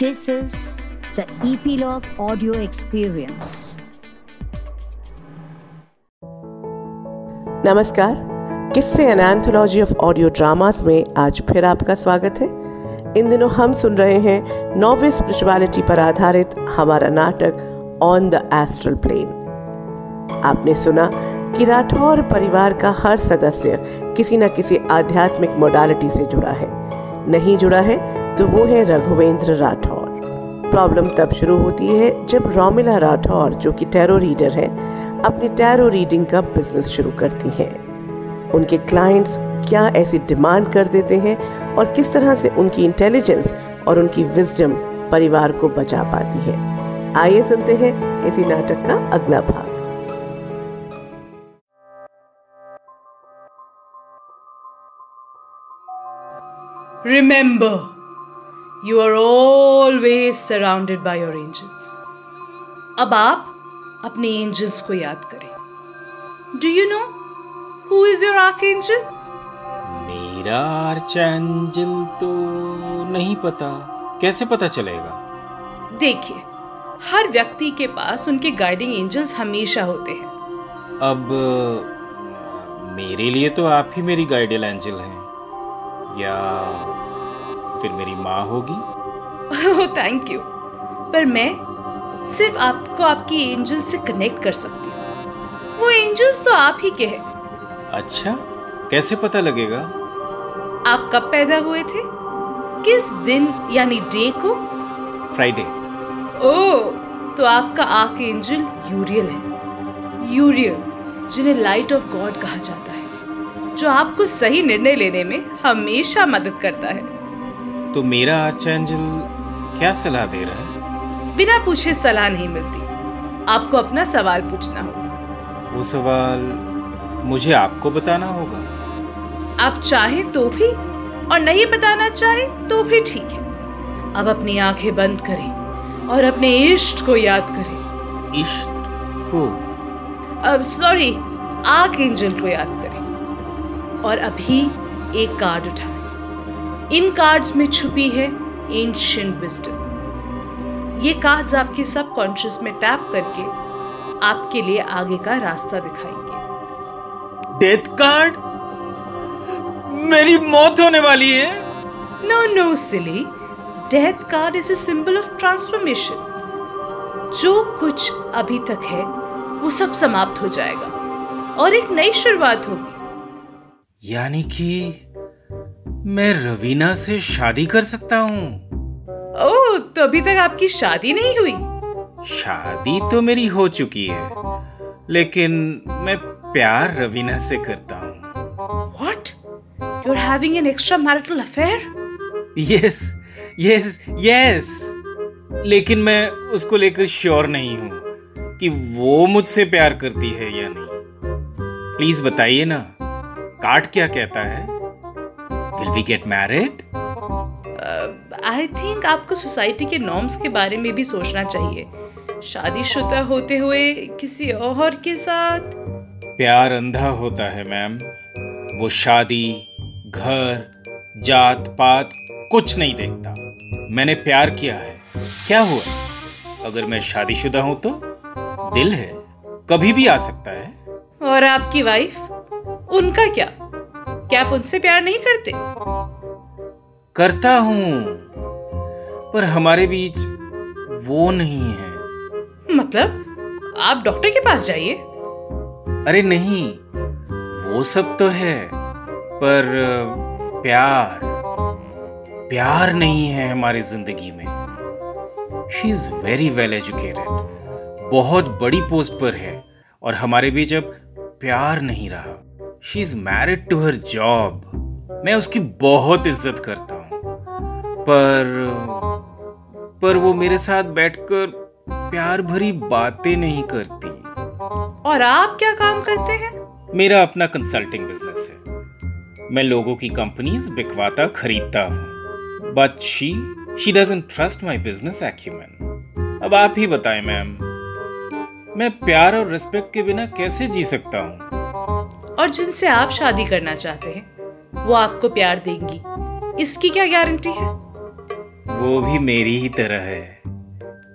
This is the Epilogue audio experience. नमस्कार, Kisse an anthology of audio dramas में आज फिर आपका स्वागत है। इन दिनों हम सुन रहे हैं नोवेल स्पिरिचुअलिटी पर आधारित हमारा नाटक ऑन द एस्ट्रल प्लेन। आपने सुना कि राठौर परिवार का हर सदस्य किसी न किसी आध्यात्मिक मोडालिटी से जुड़ा है। नहीं जुड़ा है तो वो है रघुवेंद्र राठौर। प्रॉब्लम तब शुरू होती है जब रोमिला राठौर, जो कि टैरो रीडर है, अपनी टैरो रीडिंग का बिजनेस शुरू करती हैं। उनके क्लाइंट्स क्या ऐसी डिमांड कर देते हैं और किस तरह से उनकी इंटेलिजेंस और उनकी विजडम परिवार को बचा पाती है। आइए सुनते हैं इसी नाटक का अगला भाग। Remember, you are always surrounded by your angels. अब आप अपने angels को याद करें। Do you know who is your archangel? मेरा archangel तो नहीं पता, कैसे पता चलेगा? देखिए, हर व्यक्ति के पास उनके guiding angels हमेशा होते हैं। अब मेरे लिए तो आप ही मेरी guiding angel हैं, या फिर मेरी माँ होगी। थैंक यू, पर मैं सिर्फ आपको आपकी एंजल से कनेक्ट कर सकती हूँ। वो एंजल्स तो आप ही के हैं। अच्छा, कैसे पता लगेगा? आप कब पैदा हुए थे, किस दिन यानी डे को? फ्राइडे। ओह, तो आपका आर्कएंजल यूरियल है। यूरियल, जिन्हें लाइट ऑफ गॉड कहा जाता है, जो आपको सही निर्णय लेने में हमेशा मदद करता है। तो मेरा आर्चएंजल क्या सलाह दे रहा है? बिना पूछे सलाह नहीं मिलती, आपको अपना सवाल पूछना होगा। वो सवाल मुझे आपको बताना होगा। आप चाहे तो भी और नहीं बताना चाहे तो भी ठीक है। अब अपनी आंखें बंद करें और अपने इष्ट को याद करें। इष्ट को? अब सॉरी, आर्कएंजल को याद करें। और अभी एक कार्ड उठाएं। इन कार्ड्स में छुपी है एंशिएंट विजडम। ये कार्ड्स आपके सब कॉन्शियस में टैप करके आपके लिए आगे का रास्ता दिखाएंगे। Death card? मेरी मौत होने वाली है? No no silly, death card is a symbol of transformation. जो कुछ अभी तक है वो सब समाप्त हो जाएगा और एक नई शुरुआत होगी। यानी कि मैं रवीना से शादी कर सकता हूँ। ओह, तो अभी तक आपकी शादी नहीं हुई? शादी तो मेरी हो चुकी है, लेकिन मैं प्यार रवीना से करता हूँ। What? You're having an extramarital affair? Yes, yes, yes. लेकिन मैं उसको लेकर श्योर नहीं हूँ कि वो मुझसे प्यार करती है या नहीं। प्लीज बताइए ना, कार्ड क्या कहता है? Will we get married? I think आपको सोसाइटी के नॉर्म्स के बारे में भी सोचना चाहिए। शादीशुदा होते हुए किसी और के साथ प्यार अंधा होता है मैम। वो शादी, घर, जात पात कुछ नहीं देखता। मैंने प्यार किया है, क्या हुआ? अगर मैं शादीशुदा हूँ तो दिल है, कभी भी आ सकता है। और आपकी वाइफ, उनका क्या? क्या आप उनसे प्यार नहीं करते? करता हूँ, पर हमारे बीच वो नहीं है। मतलब आप डॉक्टर के पास जाइए। अरे नहीं, वो सब तो है, पर प्यार प्यार नहीं है हमारी जिंदगी में। She is very well educated, बहुत बड़ी पोस्ट पर है, और हमारे बीच अब प्यार नहीं रहा। She is married to her job. मैं उसकी बहुत इज्जत करता हूँ, पर वो मेरे साथ बैठकर प्यार भरी बातें नहीं करती। और आप क्या काम करते हैं? मेरा अपना कंसल्टिंग बिजनेस है। मैं लोगों की कंपनीज बिकवाता खरीदता हूँ। But she doesn't trust my business acumen. अब आप ही बताएं मैम, मैं प्यार और रिस्पेक्ट के बिना कैसे जी सकता हूँ? और जिनसे आप शादी करना चाहते हैं वो आपको प्यार देंगी, इसकी क्या गारंटी है? वो भी मेरी ही तरह है,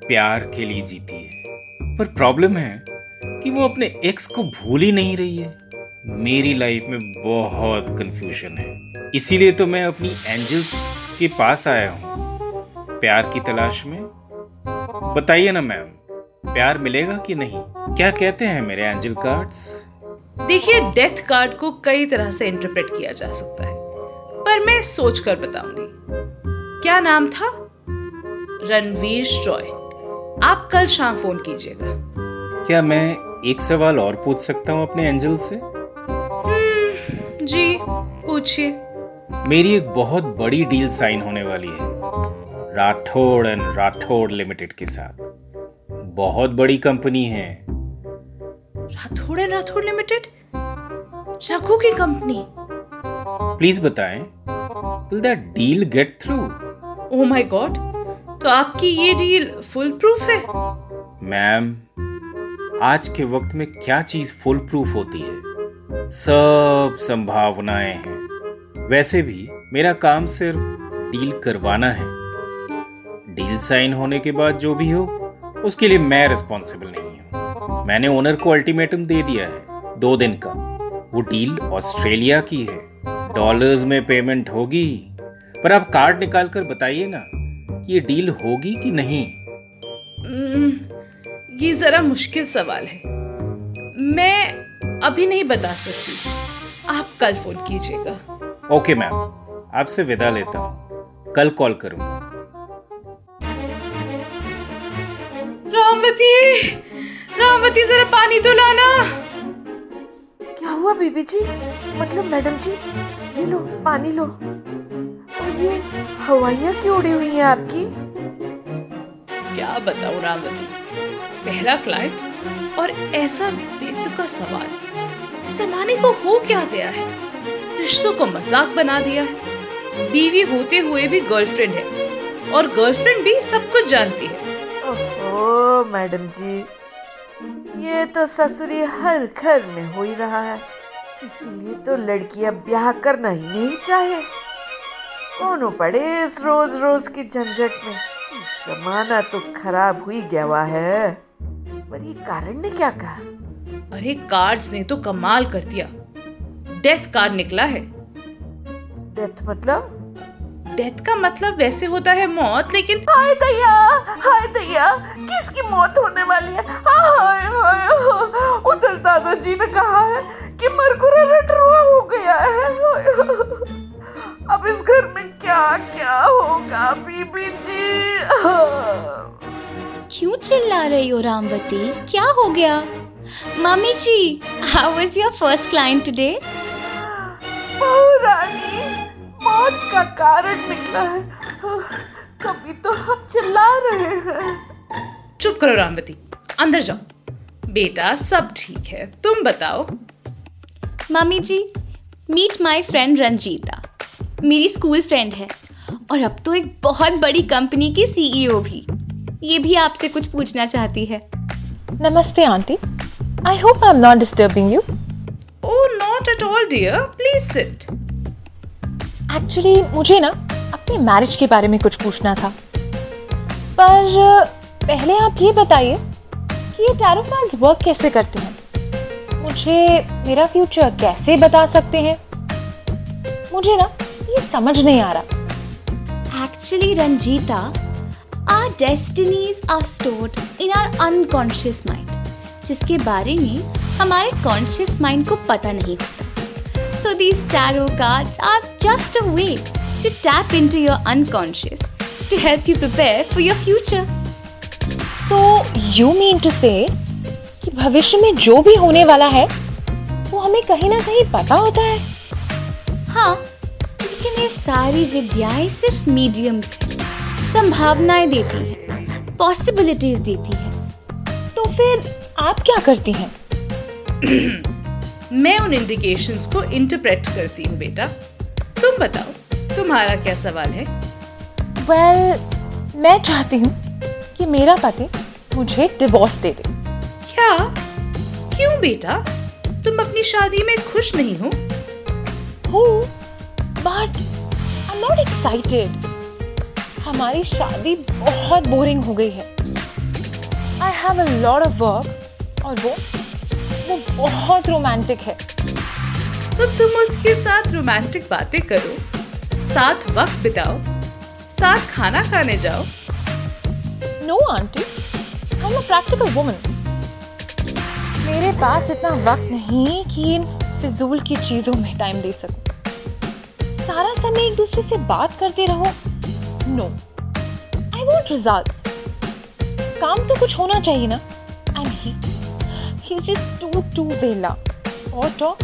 प्यार के लिए जीती है, पर प्रॉब्लम है कि वो अपने एक्स को भूल ही नहीं रही है। मेरी लाइफ में बहुत कंफ्यूजन है, इसीलिए तो मैं अपनी एंजल्स के पास आया हूँ प्यार की तलाश में। बताइए ना मैम, प्यार मिलेगा कि नहीं? क्या कहते हैं मेरे एंजल कार्ड्स? देखिए, डेथ कार्ड को कई तरह से इंटरप्रेट किया जा सकता है, पर मैं सोच कर बताऊंगी। क्या नाम था? रणवीर रॉय। आप कल शाम फोन कीजिएगा। क्या मैं एक सवाल और पूछ सकता हूँ अपने एंजल से? जी पूछिए। मेरी एक बहुत बड़ी डील साइन होने वाली है राठौड़ एंड राठौड़ लिमिटेड के साथ। बहुत बड़ी कंपनी है राठौड़ एंड राठौड़ लिमिटेड, रघु की कंपनी। प्लीज बताएं, will that deal get through? Oh my God, तो आपकी ये डील फुल प्रूफ है? मैम, आज के वक्त में क्या चीज फुल प्रूफ होती है? सब संभावनाएं हैं। वैसे भी मेरा काम सिर्फ डील करवाना है। डील साइन होने के बाद जो भी हो उसके लिए मैं रिस्पॉन्सिबल नहीं हूँ। मैंने ओनर को अल्टीमेटम दे दिया है 2 दिन का। वो डील ऑस्ट्रेलिया की है, डॉलर्स में पेमेंट होगी, पर आप कार्ड निकाल कर बताइए ना कि ये डील होगी कि नहीं। ये जरा मुश्किल सवाल है, मैं अभी नहीं बता सकती। आप कल फोन कीजिएगा। ओके मैम, आपसे विदा लेता हूँ, कल कॉल करूँगा। रामवती, रामवती जरा पानी तो लाना। क्या हुआ बीबी जी? मतलब मैडम जी, ये लो पानी लो। और ये हवाइयाँ क्यों उड़ी हुई हैं आपकी? क्या बताऊं रामवती, पहला क्लाइंट और ऐसा बेतुका सवाल। जमाने को हो क्या गया है, रिश्तों को मजाक बना दिया है। बीवी होते हुए भी गर्लफ्रेंड है, और गर्लफ्रेंड भी सब कुछ जानती है। ओहो मैडम जी, ये तो ससुरी हर घर में हो ही रहा है, इसीलिए तो लड़कियां ब्याह करना ही नहीं चाहे। कौन पड़े इस रोज रोज की झंझट में। जमाना तो खराब हुई गया हुआ है। पर ये कारण ने क्या कहा? अरे कार्ड्स ने तो कमाल कर दिया, डेथ कार्ड निकला है। डेथ मतलब? डेथ का मतलब वैसे होता है मौत, लेकिन हाय दैया, किसकी मौत होने वाली है? हाय हाय, उधर दादाजी ने कहा है कि मरकुरी रेट्रोग्रेड हो गया है। अब इस घर में क्या क्या होगा बीबी जी? क्यों चिल्ला रही हो रामवती, क्या हो गया? Mummy ji, how was your first client today? मौत का कारण निकला है, कभी तो हम चिल्ला रहे हैं। चुप करो रामवती, अंदर जाओ। बेटा सब ठीक है, तुम बताओ। Mummy ji, meet my friend Ranjita, मेरी स्कूल फ्रेंड है और अब तो एक बहुत बड़ी कंपनी की सीईओ भी। ये भी आपसे कुछ पूछना चाहती है। नमस्ते aunty, I hope I am not disturbing you. Oh not at all dear, please sit. Actually मुझे ना अपने मैरिज के बारे में कुछ पूछना था, पर पहले आप ये बताइए कि ये टैरो कार्ड्स वर्क कैसे करते हैं, मुझे मेरा फ्यूचर कैसे बता सकते हैं। मुझे ना ये समझ नहीं आ रहा। Actually Ranjita, our destinies are stored in our unconscious mind, जिसके बारे में हमारे कॉन्शियस माइंड को पता नहीं होता। So these tarot cards are just a way to tap into your unconscious to help you prepare for your future. So you mean to say कि भविष्य में जो भी होने वाला है वो हमें कहीं ना कहीं पता होता है? हाँ, लेकिन ये सारी विद्याएं सिर्फ मीडियम्स हैं, संभावनाएं देती हैं, पॉसिबिलिटीज देती हैं। तो फिर आप क्या करती हैं? मैं उन इंडिकेशंस को इंटरप्रेट करती हूँ बेटा। तुम बताओ, तुम्हारा क्या सवाल है? Well, मैं चाहती हूँ कि मेरा पति मुझे डिवोर्स दे दे। क्या? क्यों बेटा? तुम अपनी शादी में खुश नहीं हो? हूँ, but I'm not excited. हमारी शादी बहुत बोरिंग हो गई है। I have a lot of work और वो बहुत रोमांटिक है। तो तुम उसके साथ रोमांटिक बातें करो, साथ वक्त बिताओ, साथ खाना खाने जाओ। No aunty, I am a practical woman. मेरे पास इतना वक्त नहीं कि इन फिजूल की चीज़ों में टाइम दे सकूं। सारा समय एक दूसरे से बात करते रहो, नो। I want results. काम तो कुछ होना चाहिए ना। And he is just too वेला और टॉक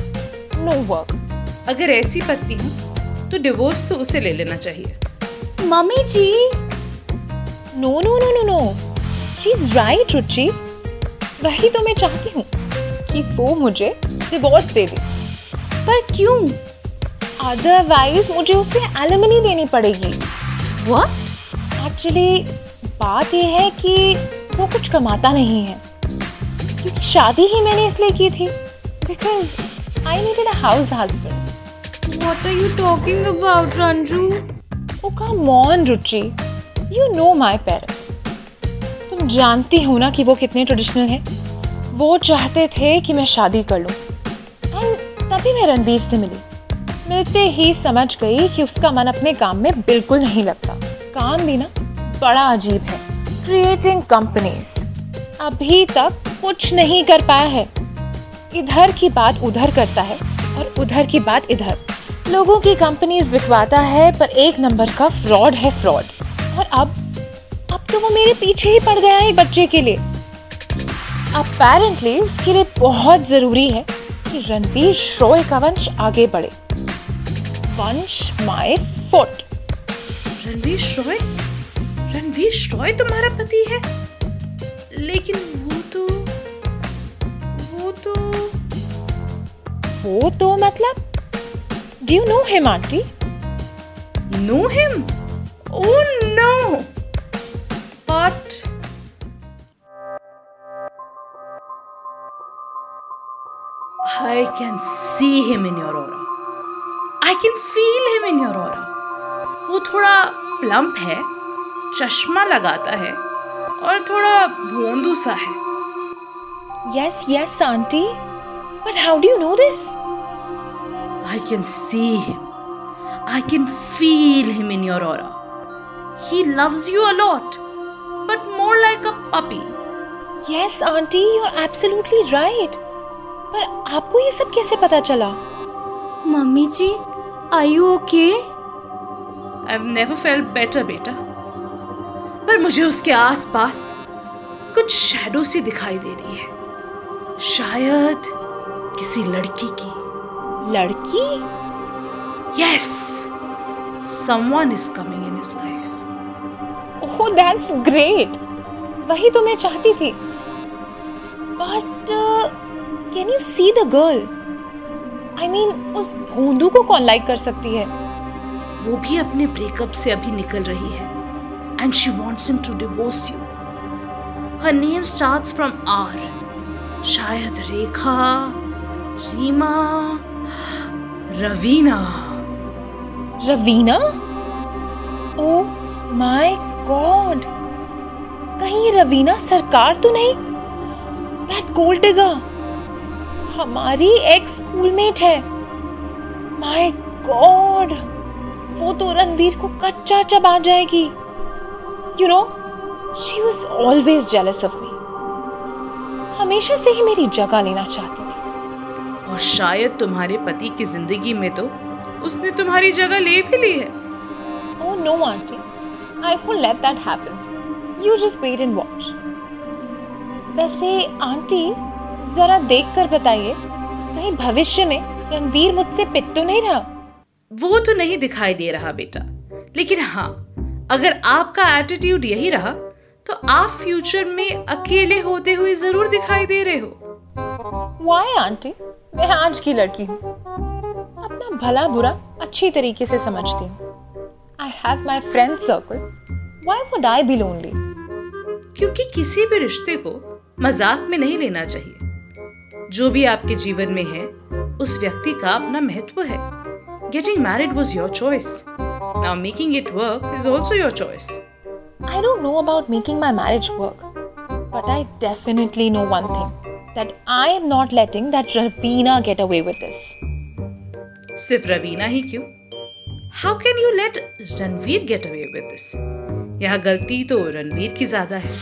नो वर्क। अगर ऐसी पत्नी हो तो डिवोर्स तो उसे ले लेना चाहिए। Mummy ji, no no no no no, she is right Ruchi. वही तो मैं चाहती हूँ कि वो मुझे डिवोर्स दे दे। पर क्यों? अदरवाइज मुझे उसे एलिमनी देनी पड़ेगी। व्हाट? एक्चुअली बात ये है कि वो कुछ कमाता नहीं है। क्योंकि शादी ही मैंने इसलिए की थी because I needed a house husband. What are you talking about Ranju? Oh come on Ruchi, you know my parents. जानती हूँ ना कि वो कितने ट्रेडिशनल हैं। वो चाहते थे कि मैं शादी कर लूँ एंड तभी मैं रणवीर से मिली। मिलते ही समझ गई कि उसका मन अपने काम में बिल्कुल नहीं लगता। काम भी ना बड़ा अजीब है, क्रिएटिंग कंपनीज। अभी तक कुछ नहीं कर पाया है। इधर की बात उधर करता है और उधर की बात इधर। लोगों की कंपनीज बिकवाता है पर एक नंबर का फ्रॉड है, फ्रॉड। और अब तो वो मेरे पीछे ही पड़ गया है एक बच्चे के लिए। अपेरेंटली उसके लिए बहुत ज़रूरी है कि रणबीर रॉय का वंश आगे बढ़े। वंश माय फुट। रणबीर रॉय तुम्हारा पति है? लेकिन वो तो मतलब do you know him aunty? No him? Oh no. I can see him in your aura. I can feel him in your aura. वो थोड़ा प्लम्प है, चश्मा लगाता है और थोड़ा भोंदू सा है। Yes, yes, auntie. But how do you know this? I can see him. I can feel him in your aura. He loves you a lot. But more like a puppy. Yes, auntie, you're absolutely right. पर आपको ये सब कैसे पता चला? Mummy ji, are you okay? I've never felt better, बेटा। पर मुझे उसके आसपास कुछ शैडो सी दिखाई दे रही है। शायद किसी लड़की की। लड़की? Yes, someone is coming in his life. Oh, that's great. वही तो मैं चाहती थी। But can you see the girl? I mean, उस भोंदू को कौन लाइक कर सकती है? वो भी अपने ब्रेकअप से अभी निकल रही है। And she wants him to divorce you. Her name starts from R. शायद रेखा, Reema, Raveena. Raveena? Oh my God, कहीं ये रवीना सरकार तो नहीं? That gold digger, हमारी एक्स स्कूलमेट है। My God, वो तो रणबीर को कच्चा चबा जाएगी। You know, she was always jealous of me. हमेशा से ही मेरी जगह लेना चाहती थी। और शायद तुम्हारे पति की जिंदगी में तो उसने तुम्हारी जगह ले भी ली है। Oh no, auntie. I won't let that happen. You just wait and watch. वैसे आंटी, जरा देख कर बताइए, कहीं भविष्य में रणबीर मुझसे पिट तो नहीं रहा? वो तो नहीं दिखाई दे रहा बेटा, लेकिन हाँ, अगर आपका एटीट्यूड यही रहा तो आप फ्यूचर में अकेले होते हुए जरूर दिखाई दे रहे हो। वाई आंटी, मैं आज की लड़की हूँ, अपना भला बुरा अच्छी तरीके से समझती हूँ। I have my friend circle. Why would I be lonely? क्योंकि किसी भी रिश्ते को मजाक में नहीं लेना चाहिए। जो भी आपके जीवन में है उस व्यक्ति का अपना महत्व है। Getting married was your choice. Now making it work is also your choice. I don't know about making my marriage work, but I definitely know one thing, that I am not letting that Ravina get away with this. सिर्फ रवीना ही क्यों? How can you let Ranveer get away with this? यह गलती तो रणवीर की ज्यादा है।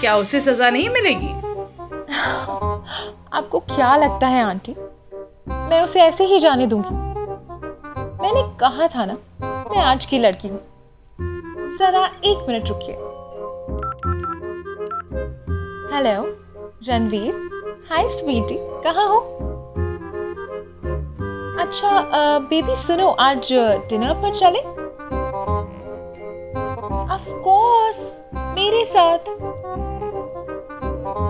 क्या उसे सजा नहीं मिलेगी? आपको क्या लगता है आंटी? मैं उसे ऐसे ही जाने दूंगी। मैंने कहा था ना, मैं आज की लड़की हूँ। जरा एक मिनट रुकिए। हेलो, रणवीर। हाय स्वीटी, कहाँ हो? अच्छा बेबी सुनो, आज डिनर पर चले? ऑफ कोर्स, मेरे साथ।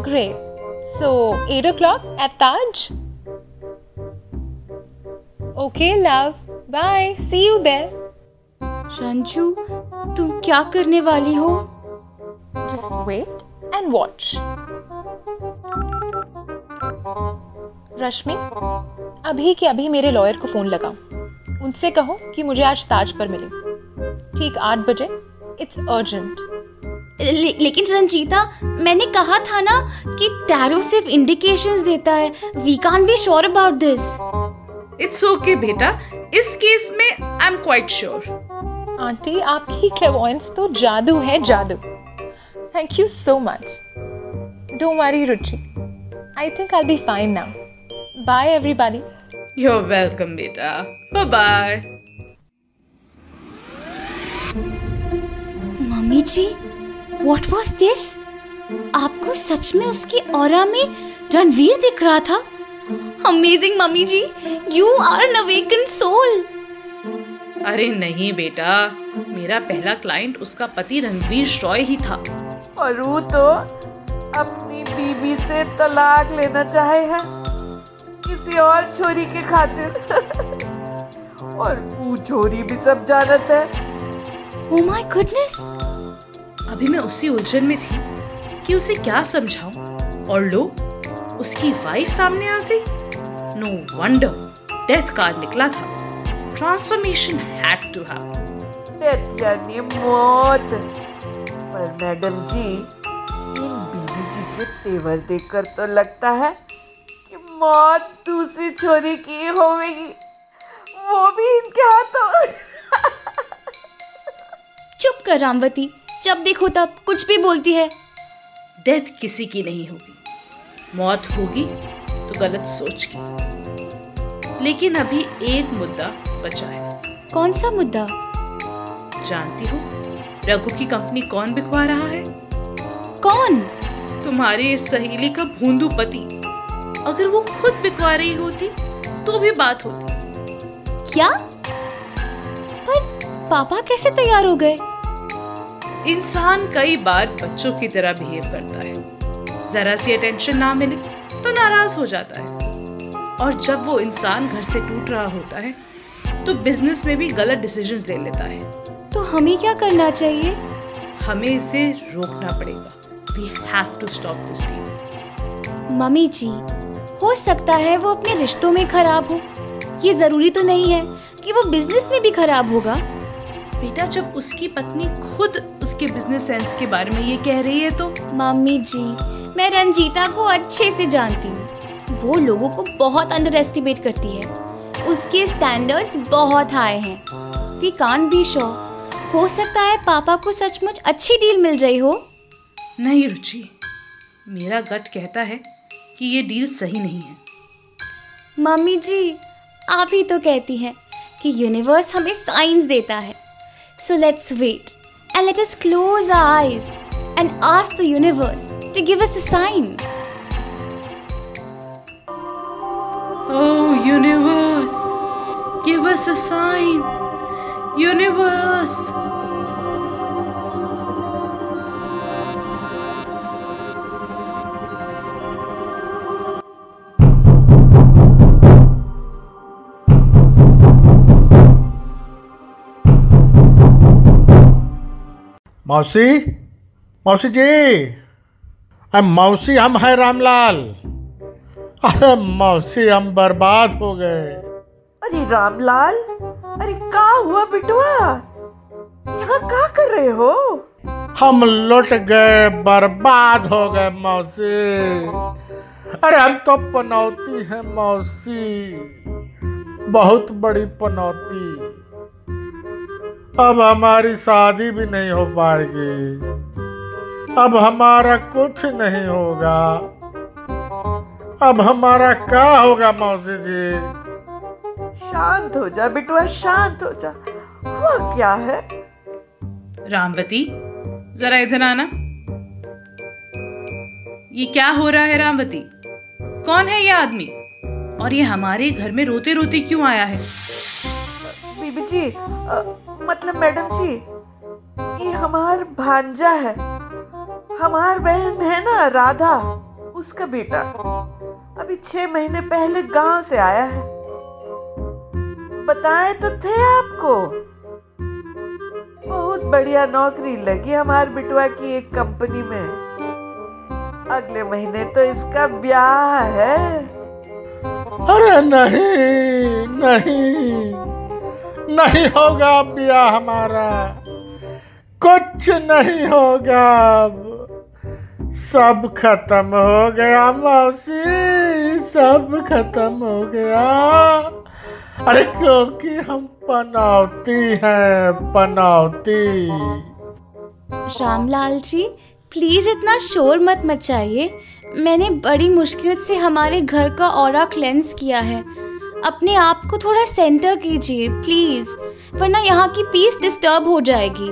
Great, so 8 o'clock at Taj. Okay love, bye, see you there. Shanchu, तुम क्या करने वाली हो? Just wait and watch. Rashmi, अभी के अभी मेरे लॉयर को फ़ोन लगाओ, उनसे कहो कि मुझे आज ताज पर मिले ठीक 8 बजे। It's urgent. लेकिन रंजीता, मैंने कहा था ना कि टैरो सिर्फ इंडिकेशंस देता है। We can't be sure about this. It's okay बेटा, इस केस में I am quite sure. Aunty, आपकी क्लेवॉयंस तो जादू है, जादू। Thank you so much. Don't worry Ruchi, I think I will be fine now. Bye everybody. You're welcome beta. Bye bye. Mummy ji, what was this? आपको सच में उसकी aura में रणवीर दिख रहा था? Amazing mummy ji, you are an awakened soul. अरे नहीं बेटा, मेरा पहला क्लाइंट उसका पति रणवीर रॉय ही था, और वो तो अपनी बीबी से तलाक लेना चाहे है किसी और छोरी के खातिर। और वो छोरी भी सब जानत है। Oh my goodness! अभी मैं उसी उलझन में थी कि उसे क्या समझाऊं, और लो, उसकी वाइफ सामने आ गई। No wonder, डेथ कार्ड निकला था। Transformation had to happen. Death यानी मौत। पर मैडम जी, इन बीबी जी के तेवर देखकर तो लगता है मौत दूसरी छोरी की होगी, वो भी इनके हाथों। चुप कर रामवती, जब देखो तब कुछ भी बोलती है। डेथ किसी की नहीं होगी, मौत होगी तो गलत सोच की। लेकिन अभी एक मुद्दा बचा है। कौन सा मुद्दा? जानती हो रघु की कंपनी कौन बिकवा रहा है? कौन? तुम्हारी सहेली का भूंदू पति। अगर वो खुद बिकवा रही होती तो भी बात होती। क्या? पर पापा कैसे तैयार हो गए? इंसान कई बार बच्चों की तरह बिहेव करता है, जरा सी अटेंशन ना मिले तो नाराज हो जाता है, और जब वो इंसान घर से टूट रहा होता है तो बिजनेस में भी गलत डिसीजंस ले लेता है। तो हमें क्या करना चाहिए? हमें इसे रोकना पड़ेगा। We have to stop this deal. Mummy जी, हो सकता है वो अपने रिश्तों में खराब हो, ये जरूरी तो नहीं है कि वो बिजनेस में भी खराब होगा। बेटा, जब उसकी पत्नी खुद उसके बिजनेस सेंस के बारे में ये कह रही है तो। मम्मी जी, मैं रंजीता को अच्छे से जानती हूँ, वो लोगों को बहुत अंडरएस्टिमेट करती है। उसके स्टैंडर्ड्स बहुत हाई हैं। We can't be sure. हो सकता है पापा को सचमुच अच्छी डील मिल रही हो। नहीं रुचि, मेरा गट कहता है कि ये डील सही नहीं है। मम्मी जी, आप ही तो कहती हैं कि यूनिवर्स हमें साइंस देता है। So let's wait and let us close our eyes and ask the universe to give us a sign. Oh universe, give us a sign universe. मौसी, मौसी जी, अरे मौसी, हम हैं रामलाल। अरे मौसी, हम बर्बाद हो गए। अरे रामलाल, अरे का हुआ बिटुआ, यहाँ का कर रहे हो? हम लुट गए, बर्बाद हो गए मौसी। अरे हम तो पनौती है मौसी, बहुत बड़ी पनौती। अब हमारी शादी भी नहीं हो पाएगी, अब हमारा कुछ नहीं होगा, अब हमारा क्या होगा मौसी जी? शांत हो जा बिटुआ, शांत हो जा। हुआ क्या है? रामवती जरा इधर आना। ये क्या हो रहा है रामवती? कौन है ये आदमी और ये हमारे घर में रोते रोते क्यों आया है? बीबी जी, मतलब मैडम जी, ये हमार भांजा है, हमार बहन है ना राधा, उसका बेटा अभी 6 महीने पहले गांव से आया है। बताए तो थे आपको, बहुत बढ़िया नौकरी लगी हमार बिटुआ की एक कंपनी में। अगले महीने तो इसका ब्याह है। अरे नहीं नहीं नहीं होगा ब्याह हमारा, कुछ नहीं होगा, सब खत्म हो गया मौसी, सब खत्म हो गया। अरे क्योंकि हम पनौती हैं, पनौती। श्यामलाल जी प्लीज इतना शोर मत मचाइए, मैंने बड़ी मुश्किल से हमारे घर का ऑरा क्लेंस किया है, अपने आप को थोड़ा सेंटर कीजिए प्लीज, वरना यहाँ की पीस डिस्टर्ब हो जाएगी।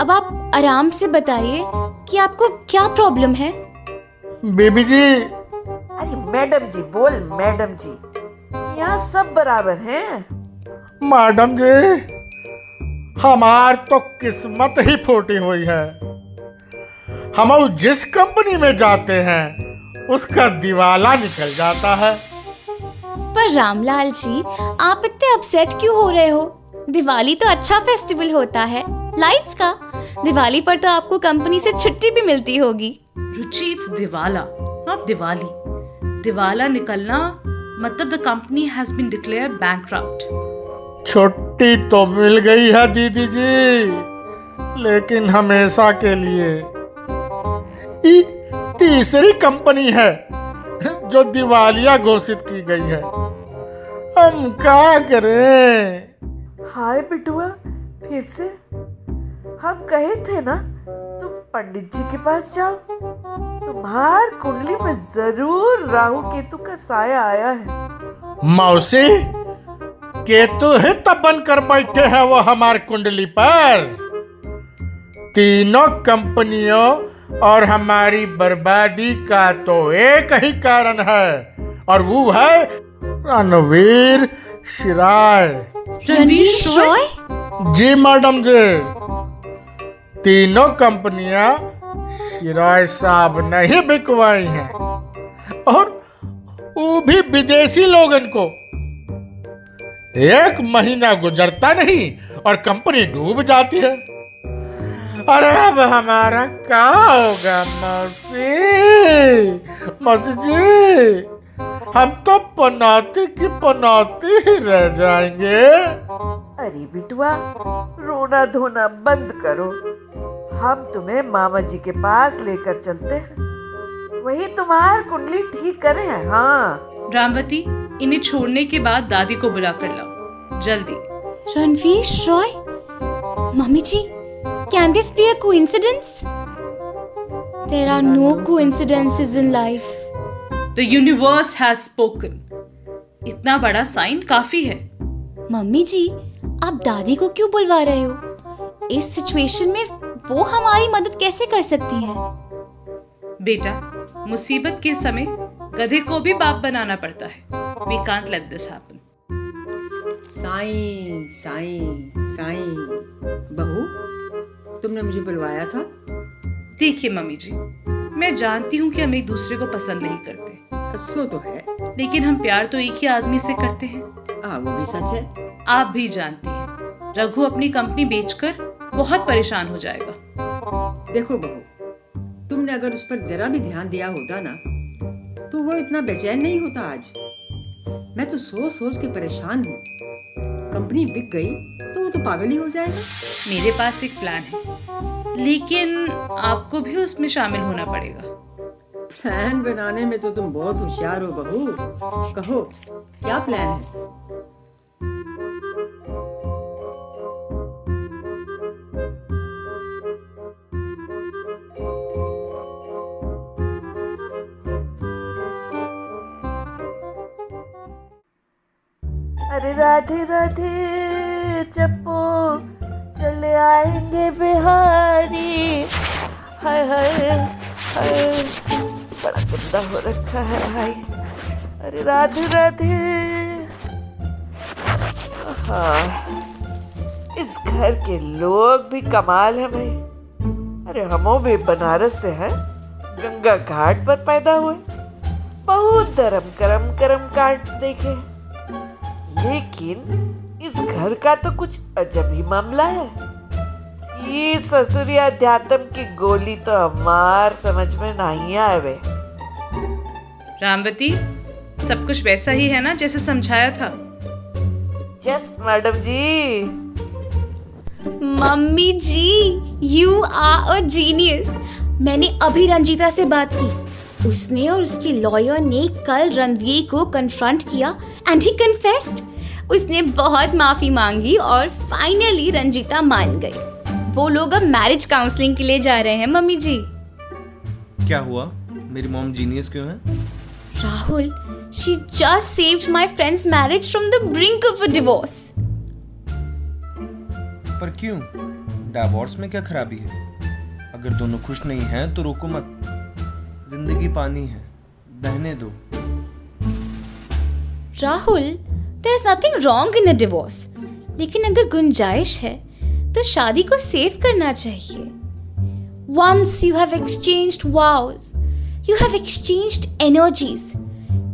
अब आप आराम से बताइए कि आपको क्या प्रॉब्लम है। बेबी जी। अरे मैडम जी बोल, मैडम जी यहाँ सब बराबर हैं। मैडम जी हमार तो किस्मत ही फूटी हुई है, हम जिस कंपनी में जाते हैं उसका दिवाला निकल जाता है। पर रामलाल जी आप इतने अपसेट क्यों हो रहे हो? दिवाली तो अच्छा फेस्टिवल होता है लाइट्स का, दिवाली पर तो आपको कंपनी से छुट्टी भी मिलती होगी। रुचि, इट्स दिवाला नॉट दिवाली। दिवाला निकलना मतलब the company has been declared bankrupt. छुट्टी तो मिल गई है दीदी जी, लेकिन हमेशा के लिए। ये तीसरी कंपनी है जो दिवालिया घोषित की गई है, हम क्या करें? हाय बिटुआ, फिर से हम कहे थे ना तुम पंडित जी के पास जाओ, तुम्हार कुंडली में जरूर राहु केतु का साया आया है। मौसी केतु ही तब बनकर बैठे हैं वो हमारे कुंडली पर। तीनों कंपनियों और हमारी बर्बादी का तो एक ही कारण है और वो है रणवीर श्राय। रणवीर श्राय? जी मैडम जी, तीनों कंपनियां श्राय साहब ने ही बिकवाई हैं और वो भी विदेशी लोगन को। 1 महीना गुजरता नहीं और कंपनी डूब जाती है। अरे अब हमारा क्या होगा मौसी? मौसी जी हम तो पनौती की पनौती ही रह जाएंगे। अरे बिटुआ रोना धोना बंद करो, हम तुम्हें मामा जी के पास लेकर चलते हैं, वही तुम्हार कुंडली ठीक करे हैं। हाँ रामवती, इन्हें छोड़ने के बाद दादी को बुला कर लाओ जल्दी। Ranveer Roy, mummy ji Can this be a coincidence? There are no coincidences in life. The universe has spoken. इतना बड़ा साइन काफी है। मम्मी जी आप दादी को क्यों बुलवा रहे हो? इस सिचुएशन में वो हमारी मदद कैसे कर सकती है? बेटा मुसीबत के समय गधे को भी बाप बनाना पड़ता है। We can't let this happen. Sai Sai Sai, बहू तुमने मुझे बुलवाया था? देखिए मम्मी जी, मैं जानती हूँ कि हम एक दूसरे को पसंद नहीं करते, सो तो है, लेकिन हम प्यार तो एक ही आदमी से करते हैं। वो भी सच है। आप भी जानती हैं रघु अपनी कंपनी बेचकर बहुत परेशान हो जाएगा। देखो बहू, तुमने अगर उस पर जरा भी ध्यान दिया होता ना तो वो इतना बेचैन नहीं होता आज। मैं तो सोच सोच के परेशान हूँ, कंपनी बिक गई तो वो तो पागल ही हो जाएगा। मेरे पास एक प्लान है, लेकिन आपको भी उसमें शामिल होना पड़ेगा। प्लान बनाने में तो तुम बहुत होशियार हो बहू, कहो क्या प्लान है? अरे राधे राधे चप्पो चले आएंगे बिहारी। हाय हाय हाय बड़ा कुत्ता हो रखा है भाई। अरे राधे राधे। हाँ इस घर के लोग भी कमाल है भाई। अरे हमो भी बनारस से हैं, गंगा घाट पर पैदा हुए, बहुत धर्म करम करम कांड देखे, लेकिन इस घर का तो कुछ अजब ही मामला है। ये ससुरी अध्यात्म की गोली तो हमार समझ में नहीं आवे। रामवती, सब कुछ वैसा ही है ना जैसे समझाया था? Yes madam ji. Mummy ji, you are a genius. मैंने अभी रंजीता से बात की, उसने और उसके लॉयर ने कल रणवीर को कन्फ्रंट किया एंड ही कन्फेस्ड। उसने बहुत माफ़ी मांगी और फाइनली रंजीता मान गई। वो लोग अब मैरिज काउंसलिंग के लिए जा रहे हैं। मम्मी जी क्या हुआ? मेरी मॉम जीनियस क्यों है? Rahul, she just saved my friend's marriage from the brink of a divorce. पर क्यों? डिवोर्स में क्या खराबी है? अगर दोनों खुश नहीं हैं तो रोको मत। जिंदगी पानी है, बहने दो। Rahul, there's nothing wrong in a divorce, लेकिन अगर गुंजाइश है तो शादी को सेव करना चाहिए। Once you have exchanged vows, you have exchanged energies.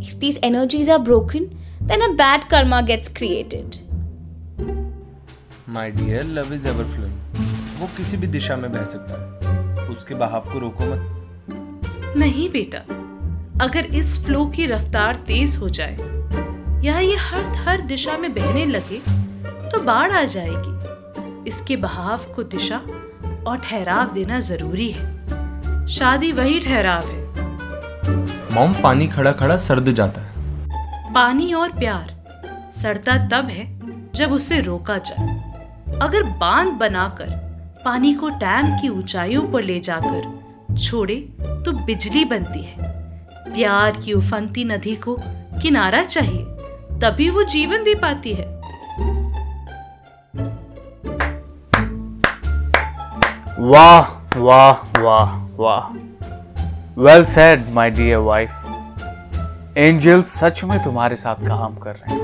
If these energies are broken, then a bad karma gets created. My dear, love is ever flowing. वो किसी भी दिशा में बह सकता है, उसके बहाव को रोको मत। नहीं बेटा, अगर इस फ्लो की रफ्तार तेज हो जाए या ये हर दिशा में बहने लगे तो बाढ़ आ जाएगी। इसके बहाव को दिशा और ठहराव देना जरूरी है। शादी वही ठहराव है। मॉम, पानी खड़ा खड़ा सर्द जाता है। पानी और प्यार सड़ता तब है जब उसे रोका जाए। अगर बांध बनाकर पानी को डैम की ऊंचाइयों पर ले जाकर छोड़े तो बिजली बनती है। प्यार की उफनती नदी को किनारा चाहिए, तभी वो जीवन दे पाती है। वाह वाह वाह वाह, well said my dear wife. Angels सच में तुम्हारे साथ काम कर रहे हैं।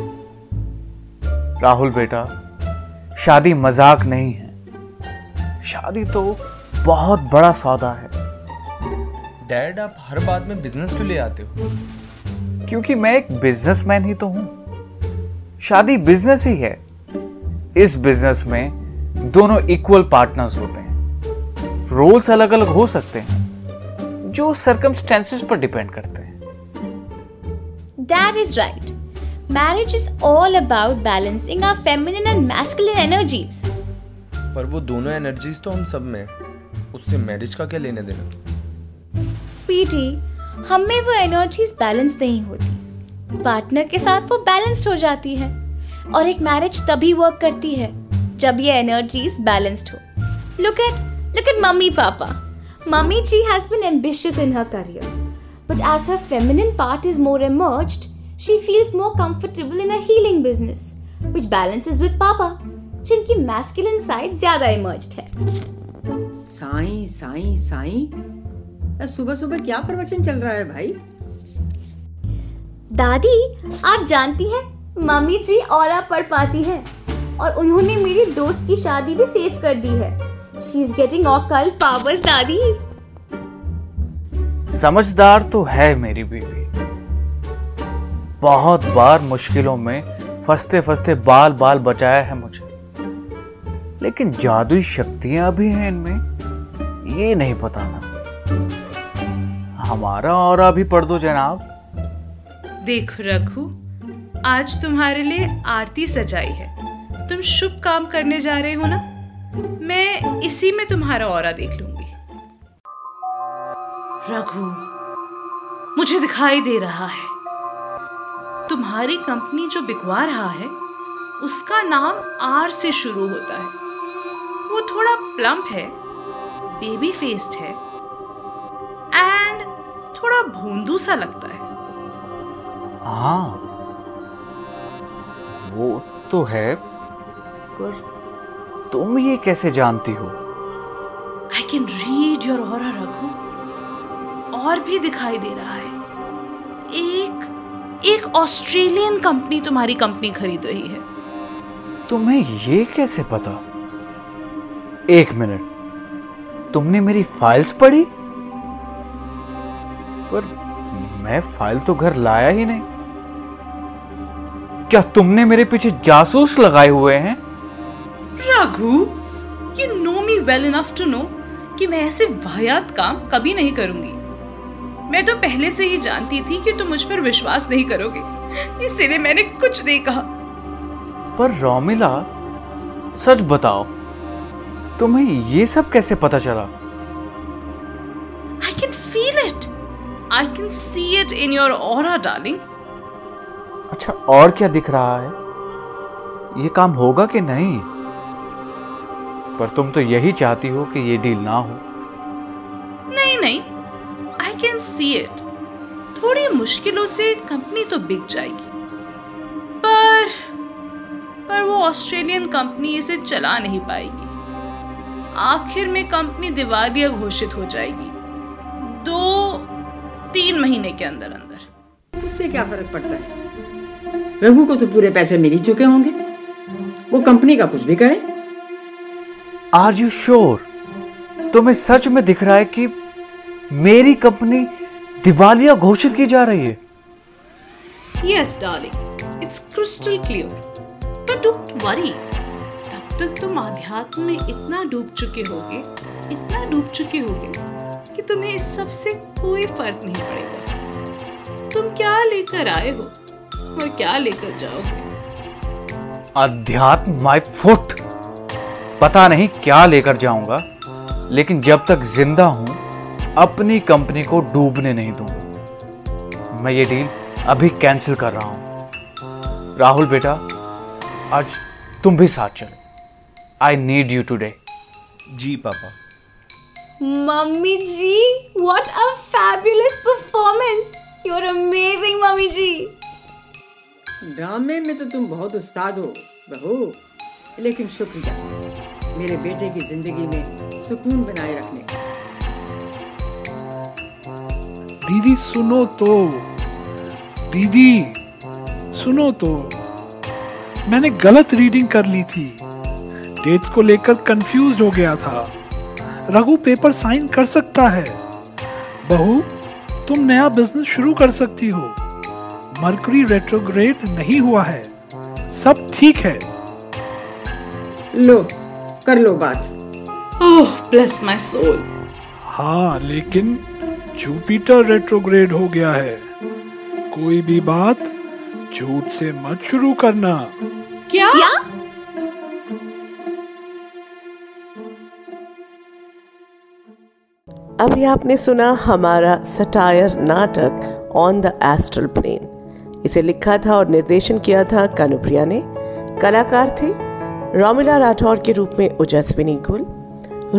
राहुल बेटा, शादी मजाक नहीं है, शादी तो बहुत बड़ा सौदा है। डैड, आप हर बात में बिजनेस क्यों ले आते हो? क्योंकि मैं एक बिजनेसमैन ही तो हूं। शादी बिजनेस ही है। इस बिजनेस में दोनों इक्वल पार्टनर्स होते हैं। रोल्स अलग अलग हो सकते हैं जो सर्कमस्टेंसेस पर डिपेंड करते हैं। That is right. Marriage is all about balancing our feminine and masculine energies. पर वो दोनों एनर्जीज तो हम सब में है, उससे मैरिज का क्या लेना देना? स्वीटी, हम में वो एनर्जीज बैलेंस नहीं होती। पार्टनर के साथ वो बैलेंस्ड हो जाती है, और एक मैरिज तभी वर्क करती है जब ये एनर्जीज बैलेंस्ड हो। Look at mummy papa. Mummy ji has been ambitious in her career, but as her feminine part is more emerged, she feels more comfortable in a healing business, which balances with पापा, जिनकी masculine side ज़्यादा emerged है। साईं साईं साईं, सुबह सुबह क्या प्रवचन चल रहा है भाई? दादी, आप जानती हैं मम्मी जी औरा पढ़ पाती है, और उन्होंने मेरी दोस्त की शादी भी सेव कर दी है। She is getting occult powers, दादी। समझदार तो है मेरी बीवी। बहुत बार मुश्किलों में फंसते फंसते बाल बाल बचाया है मुझे, लेकिन जादुई शक्तियां भी हैं इनमें, ये नहीं पता था। हमारा औरा भी पढ़ दो जनाब। देख रघु, आज तुम्हारे लिए आरती सजाई है, तुम शुभ काम करने जा रहे हो ना, मैं इसी में तुम्हारा ऑरा देख लूंगी। रघु, मुझे दिखाई दे रहा है तुम्हारी कंपनी जो बिकवा रहा है उसका नाम आर से शुरू होता है। वो थोड़ा प्लम्प है, बेबी फेस्ड है एंड थोड़ा भोंदू सा लगता है। हाँ, वो तो है, पर तुम ये कैसे जानती हो? I can read your aura Raghu. और भी दिखाई दे रहा है, एक ऑस्ट्रेलियन कंपनी तुम्हारी कंपनी खरीद रही है। तुम्हें ये कैसे पता? एक मिनट, तुमने मेरी फाइल्स पढ़ी? पर मैं फाइल तो घर लाया ही नहीं। क्या तुमने मेरे पीछे जासूस लगाए हुए हैं? Raghu, you know me well enough to know कि मैं ऐसे वाहियात काम कभी नहीं करूंगी। मैं तो पहले से ही जानती थी कि तुम मुझ पर विश्वास नहीं करोगे, इसलिए मैंने कुछ नहीं कहा। पर रोमिला, सच बताओ, तुम्हें ये सब कैसे पता चला? I can feel it, I can see it in your aura, darling. अच्छा, और क्या दिख रहा है? ये काम होगा कि नहीं? पर तुम तो यही चाहती हो कि ये डील ना हो। नहीं, I can see it. थोड़ी मुश्किलों से कंपनी तो बिक जाएगी, पर वो ऑस्ट्रेलियन कंपनी इसे चला नहीं पाएगी। आखिर में कंपनी दिवालिया घोषित हो जाएगी 2-3 महीने के अंदर अंदर। उससे क्या फर्क पड़ता है? रघु को तो पूरे पैसे मिल ही चुके होंगे, वो कंपनी का कुछ भी करे। Are you sure? तुम्हें सच में दिख रहा है कि मेरी कंपनी दिवालिया घोषित की जा रही है? Yes darling, it's crystal clear. Don't worry, तब तक तुम आध्यात्म में इतना डूब चुके होगे कि तुम्हें इस सब से कोई फर्क नहीं पड़ेगा। तुम क्या लेकर आए हो और क्या लेकर जाओगे? आध्यात्म माय फुट। पता नहीं क्या लेकर जाऊंगा, लेकिन जब तक जिंदा हूं अपनी कंपनी को डूबने नहीं दूंगा। मैं ये डील अभी कैंसिल कर रहा हूं। राहुल बेटा, आज तुम भी साथ चलो। I need you today. जी papa. Mummy ji, what a fabulous performance. You are amazing mummy ji. ड्रामे में तो तुम बहुत उस्ताद हो बहू, लेकिन शुक्रिया मेरे बेटे की जिंदगी में सुकून बनाए रखने का। दीदी सुनो तो मैंने गलत रीडिंग कर ली थी, डेट्स को लेकर कंफ्यूज हो गया था। रघु पेपर साइन कर सकता है। बहू, तुम नया बिजनेस शुरू कर सकती हो। मरकरी रेट्रोग्रेड नहीं हुआ है, सब ठीक है। लो, कर लो बात। Oh bless my soul. हाँ, लेकिन जुपिटर रेट्रोग्रेड हो गया है। कोई भी बात झूठ से मत शुरू करना। क्या? अभी आपने सुना हमारा सटायर नाटक ऑन द एस्ट्रल प्लेन। इसे लिखा था और निर्देशन किया था कनुप्रिया ने। कलाकार थे रोमिला राठौर के रूप में ओजस्विनी गुल,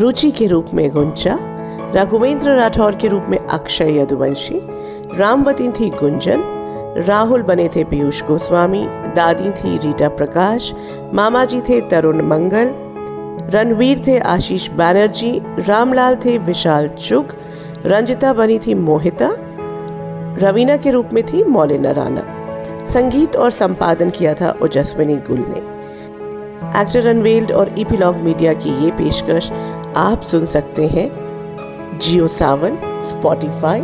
रुचि के रूप में गुंचा, राघुवेंद्र राठौर के रूप में अक्षय यदुवंशी, रामवती थी गुंजन, राहुल बने थे पीयूष गोस्वामी, दादी थी रीटा प्रकाश, मामा जी थे तरुण मंगल, रणवीर थे आशीष बैनर्जी, रामलाल थे विशाल चुग, रंजिता बनी थी मोहिता, रवीना के रूप में थी मोलिना राणा। संगीत और संपादन किया था ओजस्विनी गुल ने। एक्टर अनवेल्ड और एपिलॉग मीडिया की ये पेशकश आप सुन सकते हैं Jio Saavn, Spotify,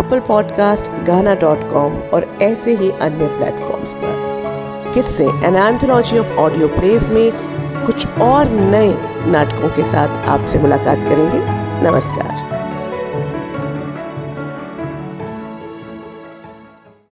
Apple podcast, गाना.com और ऐसे ही अन्य प्लेटफॉर्म्स पर। किससे an anthology of audio plays में कुछ और नए नाटकों के साथ आपसे मुलाकात करेंगे। नमस्कार।